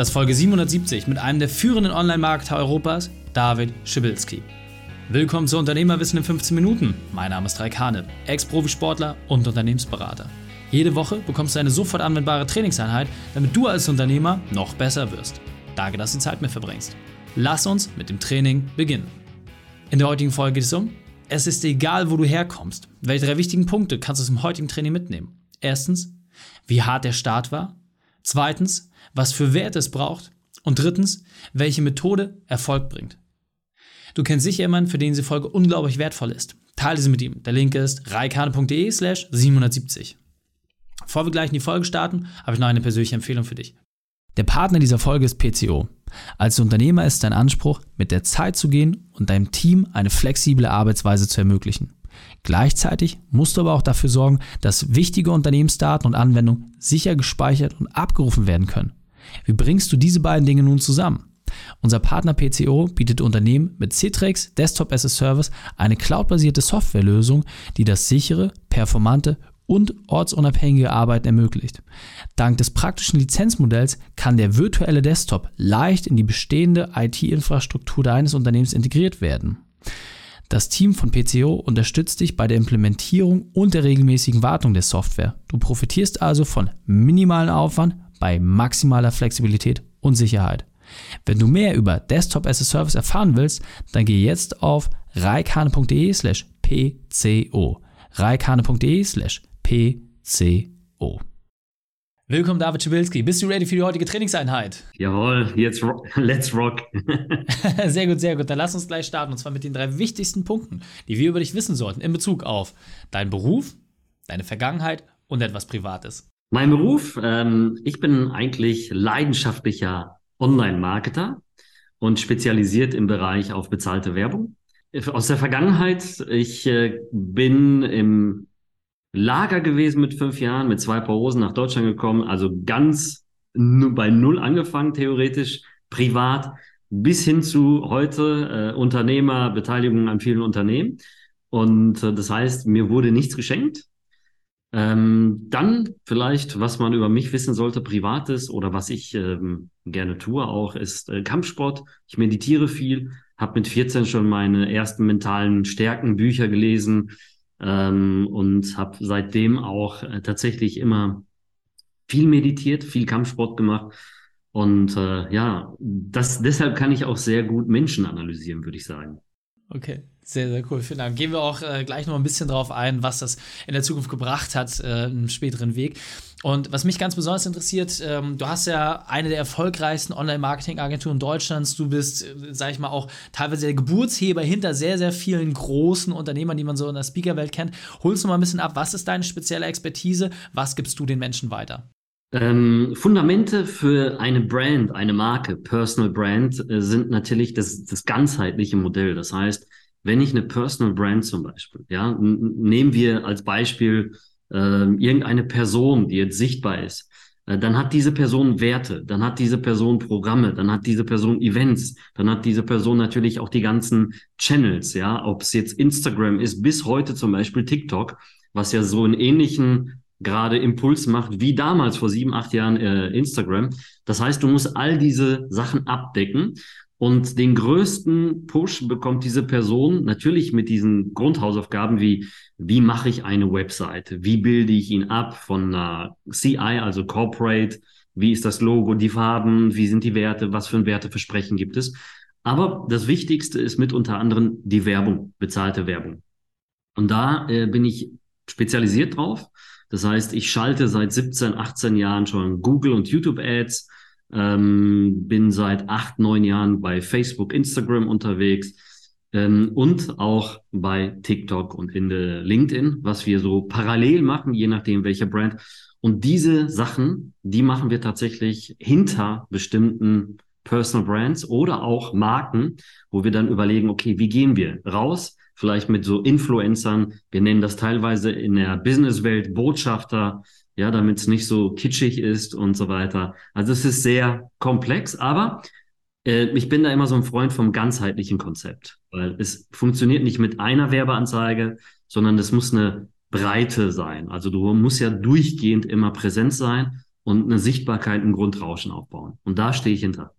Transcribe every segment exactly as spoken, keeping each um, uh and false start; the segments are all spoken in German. Das Folge siebenhundertsiebzig mit einem der führenden Online-Marketer Europas, David Pschibylski. Willkommen zu Unternehmerwissen in fünfzehn Minuten. Mein Name ist Raik Hane, Ex-Profisportler und Unternehmensberater. Jede Woche bekommst du eine sofort anwendbare Trainingseinheit, damit du als Unternehmer noch besser wirst. Danke, dass du die Zeit mit verbringst. Lass uns mit dem Training beginnen. In der heutigen Folge geht es um: Es ist egal, wo du herkommst. Welche drei wichtigen Punkte kannst du zum heutigen Training mitnehmen? Erstens, wie hart der Start war. Zweitens, was für Wert es braucht. Und drittens, welche Methode Erfolg bringt. Du kennst sicher jemanden, für den diese Folge unglaublich wertvoll ist. Teile sie mit ihm. Der Link ist raikhane punkt de slash siebenhundertsiebzig. Bevor wir gleich in die Folge starten, habe ich noch eine persönliche Empfehlung für dich. Der Partner dieser Folge ist P C O. Als Unternehmer ist dein Anspruch, mit der Zeit zu gehen und deinem Team eine flexible Arbeitsweise zu ermöglichen. Gleichzeitig musst du aber auch dafür sorgen, dass wichtige Unternehmensdaten und Anwendungen sicher gespeichert und abgerufen werden können. Wie bringst du diese beiden Dinge nun zusammen? Unser Partner P C O bietet Unternehmen mit Citrix Desktop as a Service eine cloudbasierte Softwarelösung, die das sichere, performante und ortsunabhängige Arbeiten ermöglicht. Dank des praktischen Lizenzmodells kann der virtuelle Desktop leicht in die bestehende I T-Infrastruktur deines Unternehmens integriert werden. Das Team von P C O unterstützt dich bei der Implementierung und der regelmäßigen Wartung der Software. Du profitierst also von minimalem Aufwand bei maximaler Flexibilität und Sicherheit. Wenn du mehr über Desktop as a Service erfahren willst, dann geh jetzt auf raikhane punkt de slash p c o. raikhane punkt de slash p c o. Willkommen, David Pschibylski. Bist du ready für die heutige Trainingseinheit? Jawohl, jetzt ro- let's rock. Sehr gut, sehr gut. Dann lass uns gleich starten, und zwar mit den drei wichtigsten Punkten, die wir über dich wissen sollten in Bezug auf deinen Beruf, deine Vergangenheit und etwas Privates. Mein Beruf? Ähm, ich bin eigentlich leidenschaftlicher Online-Marketer und spezialisiert im Bereich auf bezahlte Werbung. Aus der Vergangenheit, ich äh, bin im Lager gewesen mit fünf Jahren, mit zwei Paar Hosen nach Deutschland gekommen, also ganz n- bei Null angefangen, theoretisch, privat, bis hin zu heute äh, Unternehmer, Beteiligung an vielen Unternehmen. Und äh, das heißt, mir wurde nichts geschenkt. Ähm, dann vielleicht, was man über mich wissen sollte, Privates oder was ich ähm, gerne tue auch, ist äh, Kampfsport. Ich meditiere viel, habe mit vierzehn schon meine ersten mentalen Stärkenbücher gelesen. Ähm, und habe seitdem auch äh, tatsächlich immer viel meditiert, viel Kampfsport gemacht und äh, ja, das, deshalb kann ich auch sehr gut Menschen analysieren, würde ich sagen. Okay, sehr, sehr cool, vielen Dank. Gehen wir auch äh, gleich noch ein bisschen drauf ein, was das in der Zukunft gebracht hat, äh, im späteren Weg. Und was mich ganz besonders interessiert, ähm, du hast ja eine der erfolgreichsten Online-Marketing-Agenturen Deutschlands. Du bist, äh, sag ich mal, auch teilweise der Geburtsheber hinter sehr, sehr vielen großen Unternehmern, die man so in der Speaker-Welt kennt. Holst du mal ein bisschen ab, was ist deine spezielle Expertise? Was gibst du den Menschen weiter? Ähm, Fundamente für eine Brand, eine Marke, Personal Brand, äh, sind natürlich das, das ganzheitliche Modell. Das heißt, wenn ich eine Personal Brand zum Beispiel, ja, n- nehmen wir als Beispiel äh, irgendeine Person, die jetzt sichtbar ist, äh, dann hat diese Person Werte, dann hat diese Person Programme, dann hat diese Person Events, dann hat diese Person natürlich auch die ganzen Channels, ja, ob es jetzt Instagram ist, bis heute zum Beispiel TikTok, was ja so einen ähnlichen gerade Impuls macht, wie damals vor sieben, acht Jahren äh, Instagram. Das heißt, du musst all diese Sachen abdecken und den größten Push bekommt diese Person natürlich mit diesen Grundhausaufgaben wie, wie mache ich eine Website? Wie bilde ich ihn ab von einer C I, also Corporate? Wie ist das Logo, die Farben? Wie sind die Werte? Was für ein Werteversprechen gibt es? Aber das Wichtigste ist mit unter anderem die Werbung, bezahlte Werbung. Und da äh, bin ich spezialisiert drauf. Das heißt, ich schalte seit siebzehn, achtzehn Jahren schon Google- und YouTube-Ads, ähm, bin seit acht, neun Jahren bei Facebook, Instagram unterwegs ähm, und auch bei TikTok und in der LinkedIn, was wir so parallel machen, je nachdem welche Brand. Und diese Sachen, die machen wir tatsächlich hinter bestimmten Personal Brands oder auch Marken, wo wir dann überlegen, okay, wie gehen wir raus? Vielleicht mit so Influencern, wir nennen das teilweise in der Businesswelt Botschafter, ja, damit es nicht so kitschig ist und so weiter. Also es ist sehr komplex, aber äh, ich bin da immer so ein Freund vom ganzheitlichen Konzept, weil es funktioniert nicht mit einer Werbeanzeige, sondern es muss eine Breite sein. Also du musst ja durchgehend immer präsent sein und eine Sichtbarkeit, ein Grundrauschen aufbauen. Und da stehe ich hinter.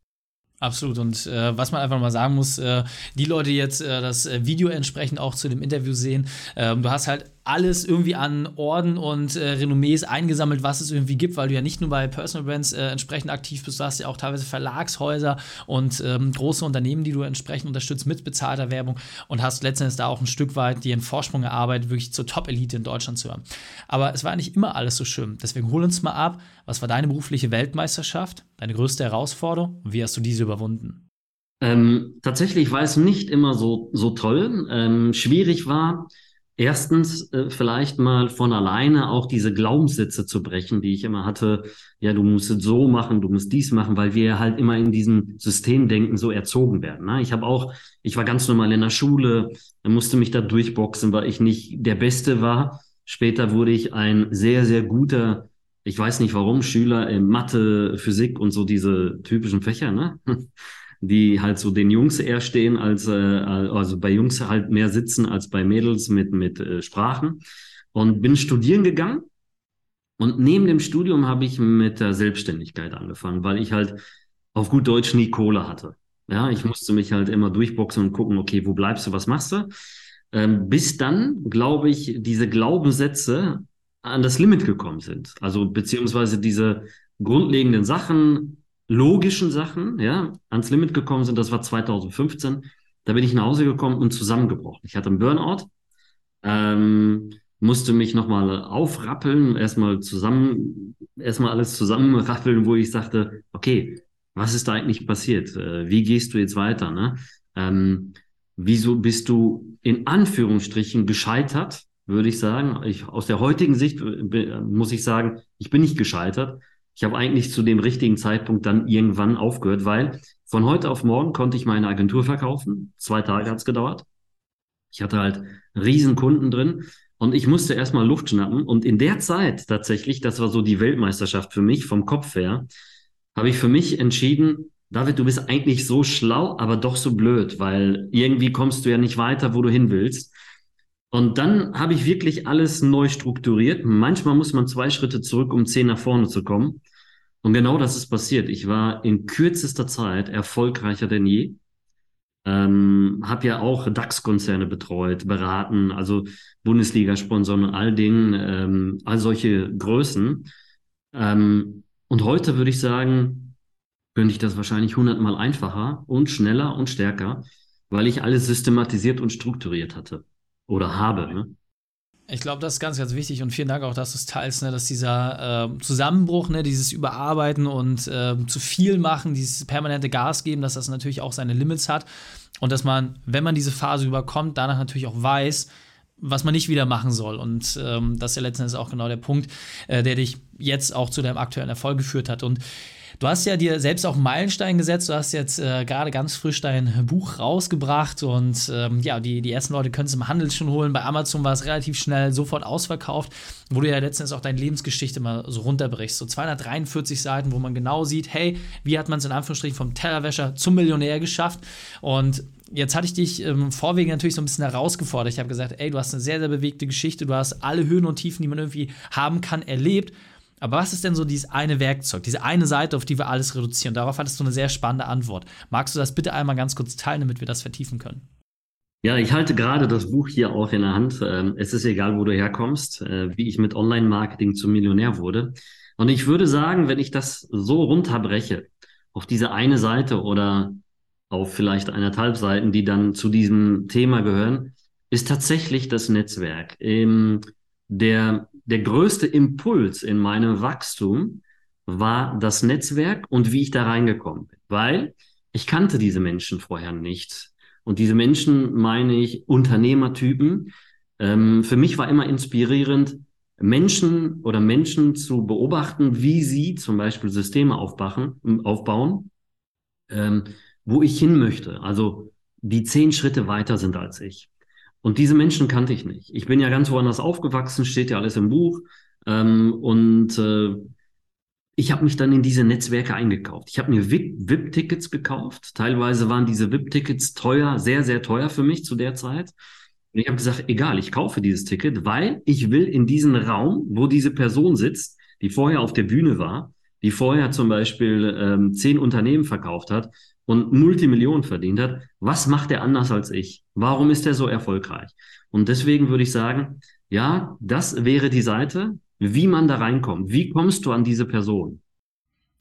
Absolut. Und äh, was man einfach mal sagen muss, äh, die Leute, die jetzt äh, das Video entsprechend auch zu dem Interview sehen, äh, du hast halt alles irgendwie an Orden und äh, Renommees eingesammelt, was es irgendwie gibt, weil du ja nicht nur bei Personal Brands äh, entsprechend aktiv bist, du hast ja auch teilweise Verlagshäuser und ähm, große Unternehmen, die du entsprechend unterstützt mit bezahlter Werbung und hast letztendlich da auch ein Stück weit dir einen Vorsprung erarbeitet, wirklich zur Top-Elite in Deutschland zu hören. Aber es war nicht immer alles so schön. Deswegen hol uns mal ab, was war deine berufliche Weltmeisterschaft, deine größte Herausforderung und wie hast du diese überwunden? Ähm, tatsächlich war es nicht immer so, so toll. Ähm, schwierig war, Erstens, äh, vielleicht mal von alleine auch diese Glaubenssätze zu brechen, die ich immer hatte. Ja, du musst es so machen, du musst dies machen, weil wir halt immer in diesem Systemdenken so erzogen werden. Ne? Ich habe auch, ich war ganz normal in der Schule, musste mich da durchboxen, weil ich nicht der Beste war. Später wurde ich ein sehr, sehr guter, ich weiß nicht warum, Schüler in Mathe, Physik und so diese typischen Fächer, ne? Die halt so den Jungs eher stehen, als äh, also bei Jungs halt mehr sitzen als bei Mädels mit mit äh, Sprachen. Und bin studieren gegangen und neben dem Studium habe ich mit der Selbstständigkeit angefangen, weil ich halt auf gut Deutsch nie Kohle hatte. Ja, ich musste mich halt immer durchboxen und gucken, okay, wo bleibst du, was machst du? Ähm, bis dann, glaube ich, diese Glaubenssätze an das Limit gekommen sind. Also beziehungsweise diese grundlegenden Sachen, logischen Sachen, ja, ans Limit gekommen sind. Das war zweitausendfünfzehn. Da bin ich nach Hause gekommen und zusammengebrochen. Ich hatte einen Burnout, ähm, musste mich nochmal aufrappeln, erstmal zusammen, erstmal alles zusammenrappeln, wo ich sagte, okay, was ist da eigentlich passiert? Wie gehst du jetzt weiter? Ne? Ähm, wieso bist du in Anführungsstrichen gescheitert, würde ich sagen. Ich, aus der heutigen Sicht muss ich sagen, ich bin nicht gescheitert. Ich habe eigentlich zu dem richtigen Zeitpunkt dann irgendwann aufgehört, weil von heute auf morgen konnte ich meine Agentur verkaufen. Zwei Tage hat es gedauert. Ich hatte halt riesen Kunden drin und ich musste erstmal Luft schnappen. Und in der Zeit tatsächlich, das war so die Weltmeisterschaft für mich, vom Kopf her, habe ich für mich entschieden, David, du bist eigentlich so schlau, aber doch so blöd, weil irgendwie kommst du ja nicht weiter, wo du hin willst. Und dann habe ich wirklich alles neu strukturiert. Manchmal muss man zwei Schritte zurück, um zehn nach vorne zu kommen. Und genau das ist passiert. Ich war in kürzester Zeit erfolgreicher denn je. Ähm, habe ja auch DAX-Konzerne betreut, beraten, also Bundesliga-Sponsoren und all denen, ähm, all solche Größen. Ähm, und heute würde ich sagen, könnte ich das wahrscheinlich hundertmal einfacher und schneller und stärker, weil ich alles systematisiert und strukturiert hatte. Oder habe, ne? Ich glaube, das ist ganz, ganz wichtig und vielen Dank auch, dass du es teilst, ne, dass dieser äh, Zusammenbruch, ne, dieses Überarbeiten und äh, zu viel machen, dieses permanente Gas geben, dass das natürlich auch seine Limits hat und dass man, wenn man diese Phase überkommt, danach natürlich auch weiß, was man nicht wieder machen soll. Und ähm, das ist ja letzten Endes auch genau der Punkt, äh, der dich jetzt auch zu deinem aktuellen Erfolg geführt hat. Und du hast ja dir selbst auch einen Meilenstein gesetzt, du hast jetzt äh, gerade ganz frisch dein Buch rausgebracht und ähm, ja, die, die ersten Leute können es im Handel schon holen, bei Amazon war es relativ schnell sofort ausverkauft, wo du ja letztendlich auch deine Lebensgeschichte mal so runterbrichst, so zweihundertdreiundvierzig Seiten, wo man genau sieht, hey, wie hat man es in Anführungsstrichen vom Tellerwäscher zum Millionär geschafft. Und jetzt hatte ich dich im Vorwege natürlich so ein bisschen herausgefordert, ich habe gesagt, ey, du hast eine sehr, sehr bewegte Geschichte, du hast alle Höhen und Tiefen, die man irgendwie haben kann, erlebt. Aber was ist denn so dieses eine Werkzeug, diese eine Seite, auf die wir alles reduzieren? Darauf hattest du eine sehr spannende Antwort. Magst du das bitte einmal ganz kurz teilen, damit wir das vertiefen können? Ja, ich halte gerade das Buch hier auch in der Hand. Es ist egal, wo du herkommst, wie ich mit Online-Marketing zum Millionär wurde. Und ich würde sagen, wenn ich das so runterbreche, auf diese eine Seite oder auf vielleicht eineinhalb Seiten, die dann zu diesem Thema gehören, ist tatsächlich das Netzwerk. Der Der größte Impuls in meinem Wachstum war das Netzwerk und wie ich da reingekommen bin, weil ich kannte diese Menschen vorher nicht. Und diese Menschen meine ich Unternehmertypen. Ähm, für mich war immer inspirierend, Menschen oder Menschen zu beobachten, wie sie zum Beispiel Systeme aufbauen, aufbauen ähm, wo ich hin möchte. Also die zehn Schritte weiter sind als ich. Und diese Menschen kannte ich nicht. Ich bin ja ganz woanders aufgewachsen, steht ja alles im Buch. Ähm, und äh, ich habe mich dann in diese Netzwerke eingekauft. Ich habe mir V I P-Tickets gekauft. Teilweise waren diese V I P-Tickets teuer, sehr, sehr teuer für mich zu der Zeit. Und ich habe gesagt, egal, ich kaufe dieses Ticket, weil ich will in diesen Raum, wo diese Person sitzt, die vorher auf der Bühne war, die vorher zum Beispiel ähm, zehn Unternehmen verkauft hat und Multimillionen verdient hat, was macht er anders als ich? Warum ist er so erfolgreich? Und deswegen würde ich sagen, ja, das wäre die Seite, wie man da reinkommt. Wie kommst du an diese Person?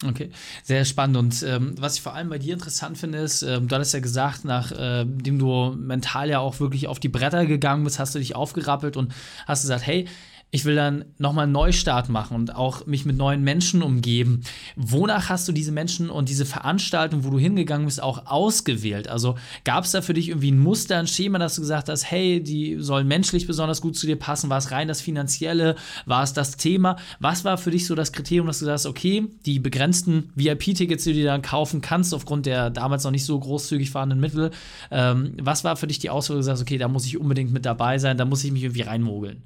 Okay, sehr spannend. Und ähm, was ich vor allem bei dir interessant finde, ist, ähm, du hattest ja gesagt, nachdem äh, du mental ja auch wirklich auf die Bretter gegangen bist, hast du dich aufgerappelt und hast gesagt, hey, ich will dann nochmal einen Neustart machen und auch mich mit neuen Menschen umgeben. Wonach hast du diese Menschen und diese Veranstaltung, wo du hingegangen bist, auch ausgewählt? Also gab es da für dich irgendwie ein Muster, ein Schema, dass du gesagt hast, hey, die sollen menschlich besonders gut zu dir passen? War es rein das Finanzielle? War es das Thema? Was war für dich so das Kriterium, dass du sagst, okay, die begrenzten V I P-Tickets, die du dir dann kaufen kannst, aufgrund der damals noch nicht so großzügig fahrenden Mittel, ähm, was war für dich die Auswahl, dass du sagst, okay, da muss ich unbedingt mit dabei sein, da muss ich mich irgendwie reinmogeln?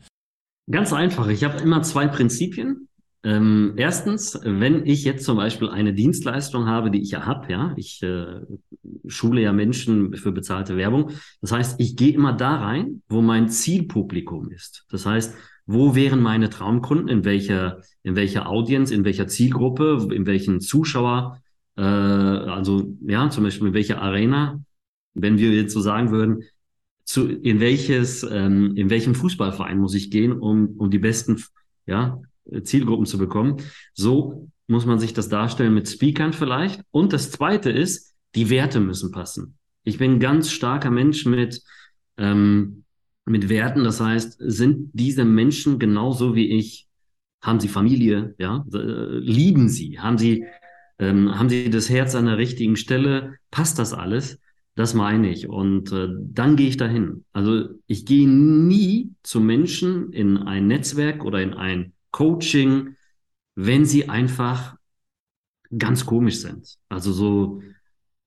Ganz einfach. Ich habe immer zwei Prinzipien. Ähm, erstens, wenn ich jetzt zum Beispiel eine Dienstleistung habe, die ich ja habe, ja, ich äh, schule ja Menschen für bezahlte Werbung. Das heißt, ich gehe immer da rein, wo mein Zielpublikum ist. Das heißt, wo wären meine Traumkunden, in welcher, in welcher Audience, in welcher Zielgruppe, in welchen Zuschauer, äh, also ja, zum Beispiel in welcher Arena, wenn wir jetzt so sagen würden, Zu, in welches, ähm, in welchem Fußballverein muss ich gehen, um, um die besten, ja, Zielgruppen zu bekommen. So muss man sich das darstellen mit Speakern vielleicht. Und das zweite ist, die Werte müssen passen. Ich bin ein ganz starker Mensch mit, ähm, mit Werten. Das heißt, sind diese Menschen genauso wie ich? Haben sie Familie? Ja, äh, lieben sie? Haben sie, ähm, haben sie das Herz an der richtigen Stelle? Passt das alles? Das meine ich. Und äh, dann gehe ich dahin. Also ich gehe nie zu Menschen in ein Netzwerk oder in ein Coaching, wenn sie einfach ganz komisch sind. Also so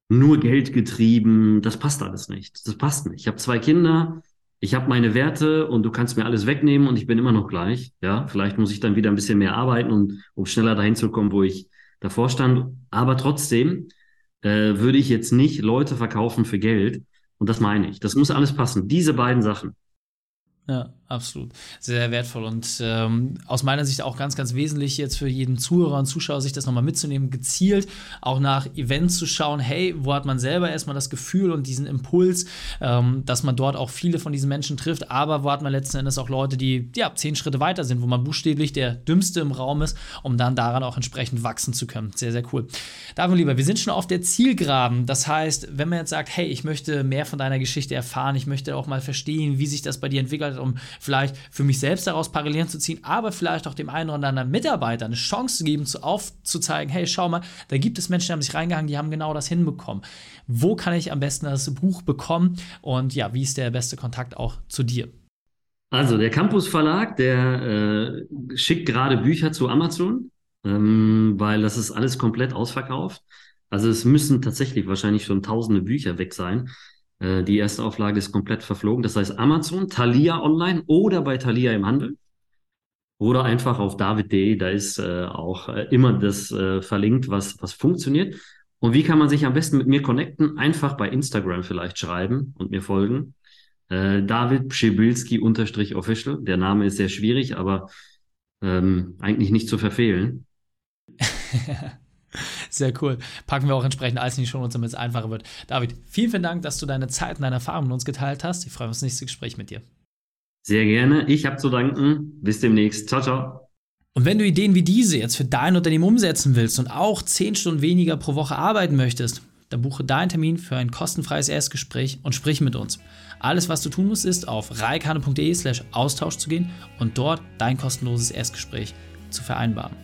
nur Geld getrieben, das passt alles nicht. Das passt nicht. Ich habe zwei Kinder, ich habe meine Werte und du kannst mir alles wegnehmen und ich bin immer noch gleich. Ja, vielleicht muss ich dann wieder ein bisschen mehr arbeiten, und, um schneller dahin zu kommen, wo ich davor stand. Aber trotzdem würde ich jetzt nicht Leute verkaufen für Geld. Und das meine ich. Das muss alles passen. Diese beiden Sachen. Ja, absolut. Sehr wertvoll und ähm, aus meiner Sicht auch ganz, ganz wesentlich jetzt für jeden Zuhörer und Zuschauer, sich das nochmal mitzunehmen, gezielt auch nach Events zu schauen, hey, wo hat man selber erstmal das Gefühl und diesen Impuls, ähm, dass man dort auch viele von diesen Menschen trifft, aber wo hat man letzten Endes auch Leute, die ja zehn Schritte weiter sind, wo man buchstäblich der Dümmste im Raum ist, um dann daran auch entsprechend wachsen zu können. Sehr, sehr cool. David, lieber, wir sind schon auf der Zielgeraden. Das heißt, wenn man jetzt sagt, hey, ich möchte mehr von deiner Geschichte erfahren, ich möchte auch mal verstehen, wie sich das bei dir entwickelt, um vielleicht für mich selbst daraus Parallelen zu ziehen, aber vielleicht auch dem einen oder anderen Mitarbeiter eine Chance zu geben, zu aufzuzeigen, hey, schau mal, da gibt es Menschen, die haben sich reingehangen, die haben genau das hinbekommen. Wo kann ich am besten das Buch bekommen und ja, wie ist der beste Kontakt auch zu dir? Also der Campus Verlag, der äh, schickt gerade Bücher zu Amazon, ähm, weil das ist alles komplett ausverkauft. Also es müssen tatsächlich wahrscheinlich schon tausende Bücher weg sein. Die erste Auflage ist komplett verflogen. Das heißt Amazon, Thalia online oder bei Thalia im Handel oder einfach auf david punkt de. Da ist äh, auch äh, immer das äh, verlinkt, was, was funktioniert. Und wie kann man sich am besten mit mir connecten? Einfach bei Instagram vielleicht schreiben und mir folgen. Äh, David Pschibylski unterstrich official. Der Name ist sehr schwierig, aber ähm, eigentlich nicht zu verfehlen. Sehr cool. Packen wir auch entsprechend alles in die Shownotes, damit es einfacher wird. David, vielen, vielen Dank, dass du deine Zeit und deine Erfahrungen mit uns geteilt hast. Ich freue mich auf das nächste Gespräch mit dir. Sehr gerne. Ich habe zu danken. Bis demnächst. Ciao, ciao. Und wenn du Ideen wie diese jetzt für dein Unternehmen umsetzen willst und auch zehn Stunden weniger pro Woche arbeiten möchtest, dann buche deinen Termin für ein kostenfreies Erstgespräch und sprich mit uns. Alles, was du tun musst, ist auf raikhane.de slash Austausch zu gehen und dort dein kostenloses Erstgespräch zu vereinbaren.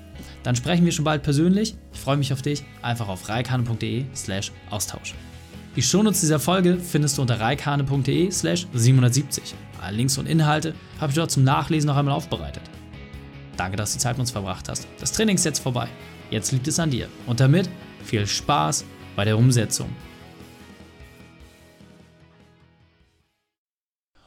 Dann sprechen wir schon bald persönlich. Ich freue mich auf dich. Einfach auf raikhane.de slash Austausch. Die Shownotes dieser Folge findest du unter raikhane.de slash siebenhundertsiebzig. Alle Links und Inhalte habe ich dort zum Nachlesen noch einmal aufbereitet. Danke, dass du die Zeit mit uns verbracht hast. Das Training ist jetzt vorbei. Jetzt liegt es an dir. Und damit viel Spaß bei der Umsetzung.